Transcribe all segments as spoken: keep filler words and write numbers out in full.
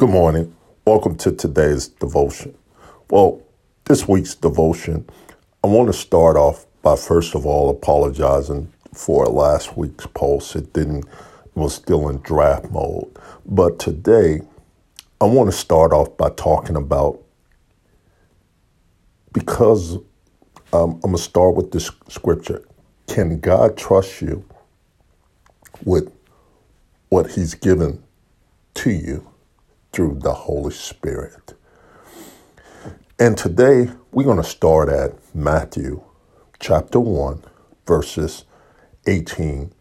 Good morning. Welcome to today's devotion. Well, this week's devotion, I want to start off by, first of all, apologizing for last week's post. It didn't, it was still in draft mode. But today, I want to start off by talking about, because um, I'm going to start with this scripture. Can God trust you with what he's given to you through the Holy Spirit? And today we're going to start at Matthew chapter one, verses eighteen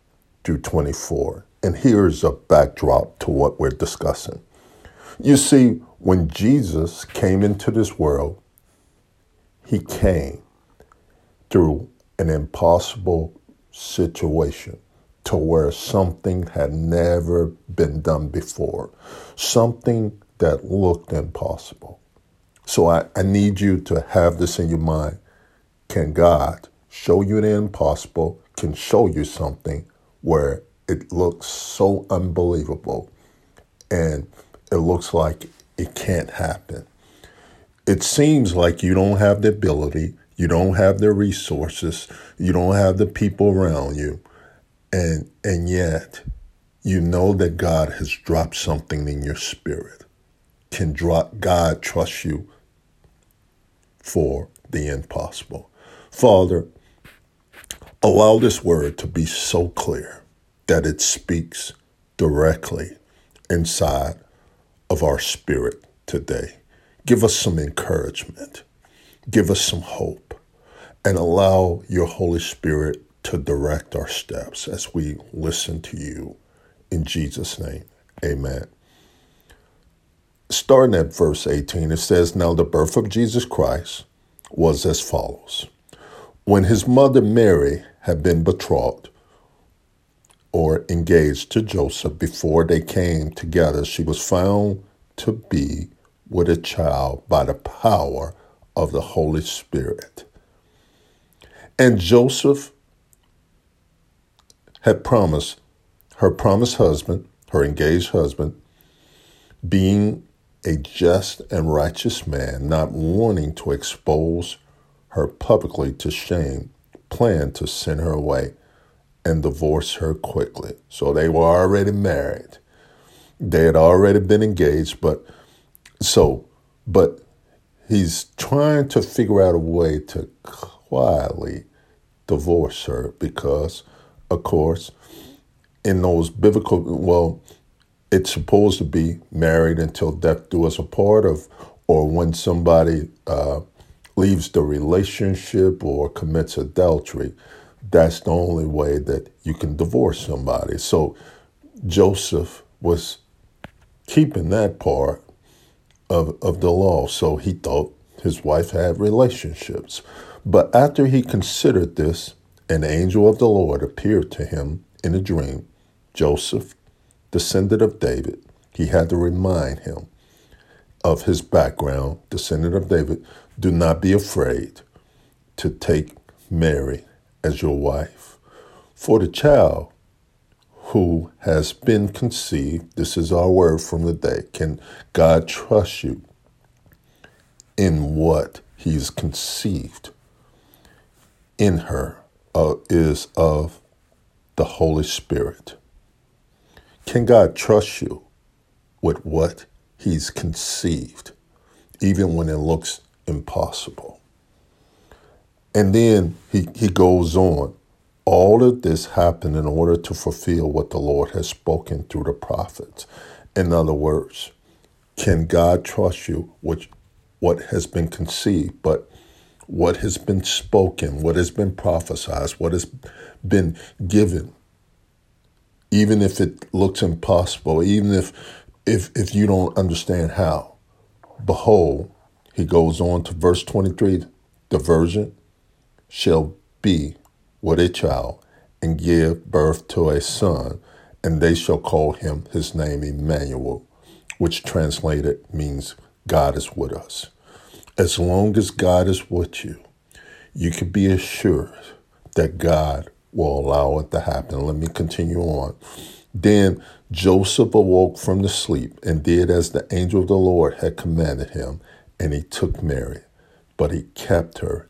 through twenty-four. And here's a backdrop to what we're discussing. You see, when Jesus came into this world, he came through an impossible situation, to where something had never been done before, something that looked impossible. So I, I need you to have this in your mind. Can God show you the impossible, can show you something where it looks so unbelievable and it looks like it can't happen? It seems like you don't have the ability, you don't have the resources, you don't have the people around you. And and yet, you know that God has dropped something in your spirit. Can drop, God trust you for the impossible? Father, allow this word to be so clear that it speaks directly inside of our spirit today. Give us some encouragement. Give us some hope. And allow your Holy Spirit to direct our steps as we listen to you. In Jesus' name, amen. Starting at verse eighteen, it says, Now the birth of Jesus Christ was as follows. When his mother Mary had been betrothed or engaged to Joseph, before they came together, she was found to be with a child by the power of the Holy Spirit. And Joseph had promised her promised husband, her engaged husband, being a just and righteous man, not wanting to expose her publicly to shame, planned to send her away and divorce her quickly. So they were already married. They had already been engaged, but so, but he's trying to figure out a way to quietly divorce her because, of course, in those biblical, well, it's supposed to be married until death do us apart, of, or when somebody uh, leaves the relationship or commits adultery, that's the only way that you can divorce somebody. So Joseph was keeping that part of, of the law. So he thought his wife had relationships. But after he considered this, an angel of the Lord appeared to him in a dream. Joseph, descendant of David, he had to remind him of his background, descendant of David, do not be afraid to take Mary as your wife. For the child who has been conceived, this is our word from the day, can God trust you in what he's conceived in her? Uh, is of the Holy Spirit. Can God trust you with what he's conceived, even when it looks impossible? And then he, he goes on. All of this happened in order to fulfill what the Lord has spoken through the prophets. In other words, can God trust you with what has been conceived, but what has been spoken, what has been prophesied, what has been given, even if it looks impossible, even if, if, if you don't understand how? Behold, he goes on to verse twenty-three, the virgin shall be with a child and give birth to a son, and they shall call him his name Emmanuel, which translated means God is with us. As long as God is with you, you can be assured that God will allow it to happen. Let me continue on. Then Joseph awoke from the sleep and did as the angel of the Lord had commanded him, and he took Mary, but he kept her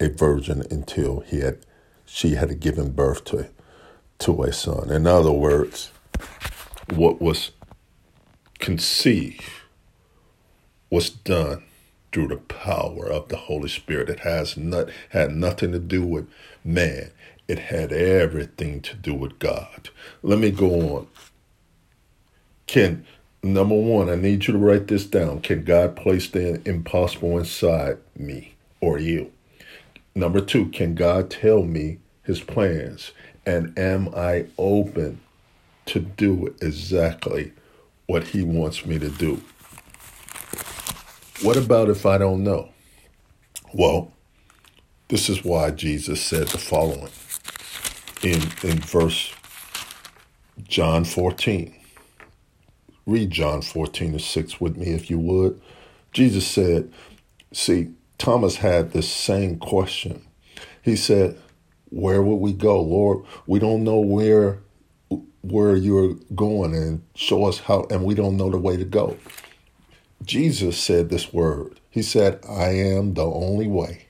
a virgin until he had, she had given birth to, to a son. In other words, what was conceived was done through the power of the Holy Spirit. It has not had nothing to do with man. It had everything to do with God. Let me go on. Can, number one, I need you to write this down. Can God place the impossible inside me or you? Number two, can God tell me his plans? And am I open to do exactly what he wants me to do? What about if I don't know? Well, this is why Jesus said the following in, in verse John fourteen. Read John fourteen and six with me if you would. Jesus said, see, Thomas had this same question. He said, where would we go, Lord? We don't know where where you're going, and show us how, and we don't know the way to go. Jesus said this word. He said, I am the only way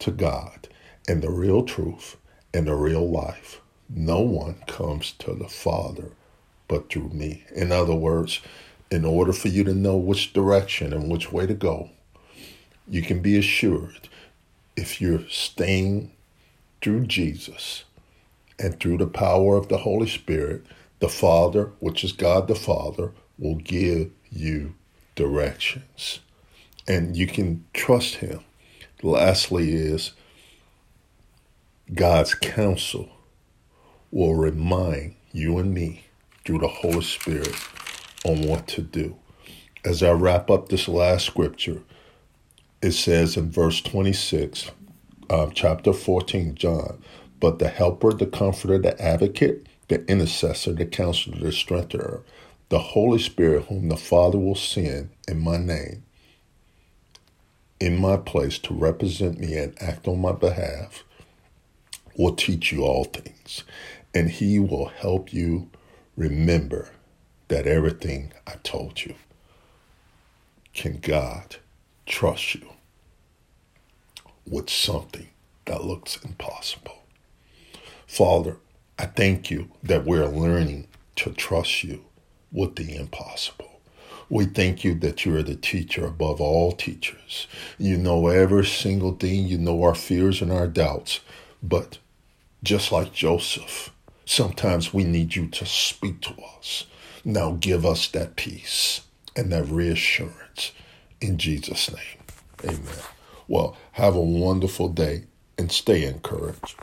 to God and the real truth and the real life. No one comes to the Father but through me. In other words, in order for you to know which direction and which way to go, you can be assured if you're staying through Jesus and through the power of the Holy Spirit, the Father, which is God the Father, will give you directions, and you can trust him. Lastly is God's counsel will remind you and me through the Holy Spirit on what to do. As I wrap up this last scripture, it says in verse twenty-six, uh, chapter fourteen, John, but the helper, the comforter, the advocate, the intercessor, the counselor, the strengthener, the Holy Spirit, whom the Father will send in my name, in my place to represent me and act on my behalf, will teach you all things. And he will help you remember that everything I told you. Can God trust you with something that looks impossible? Father, I thank you that we're learning to trust you with the impossible. We thank you that you are the teacher above all teachers. You know every single thing. You know our fears and our doubts. But just like Joseph, sometimes we need you to speak to us. Now give us that peace and that reassurance. In Jesus' name, amen. Well, have a wonderful day and stay encouraged.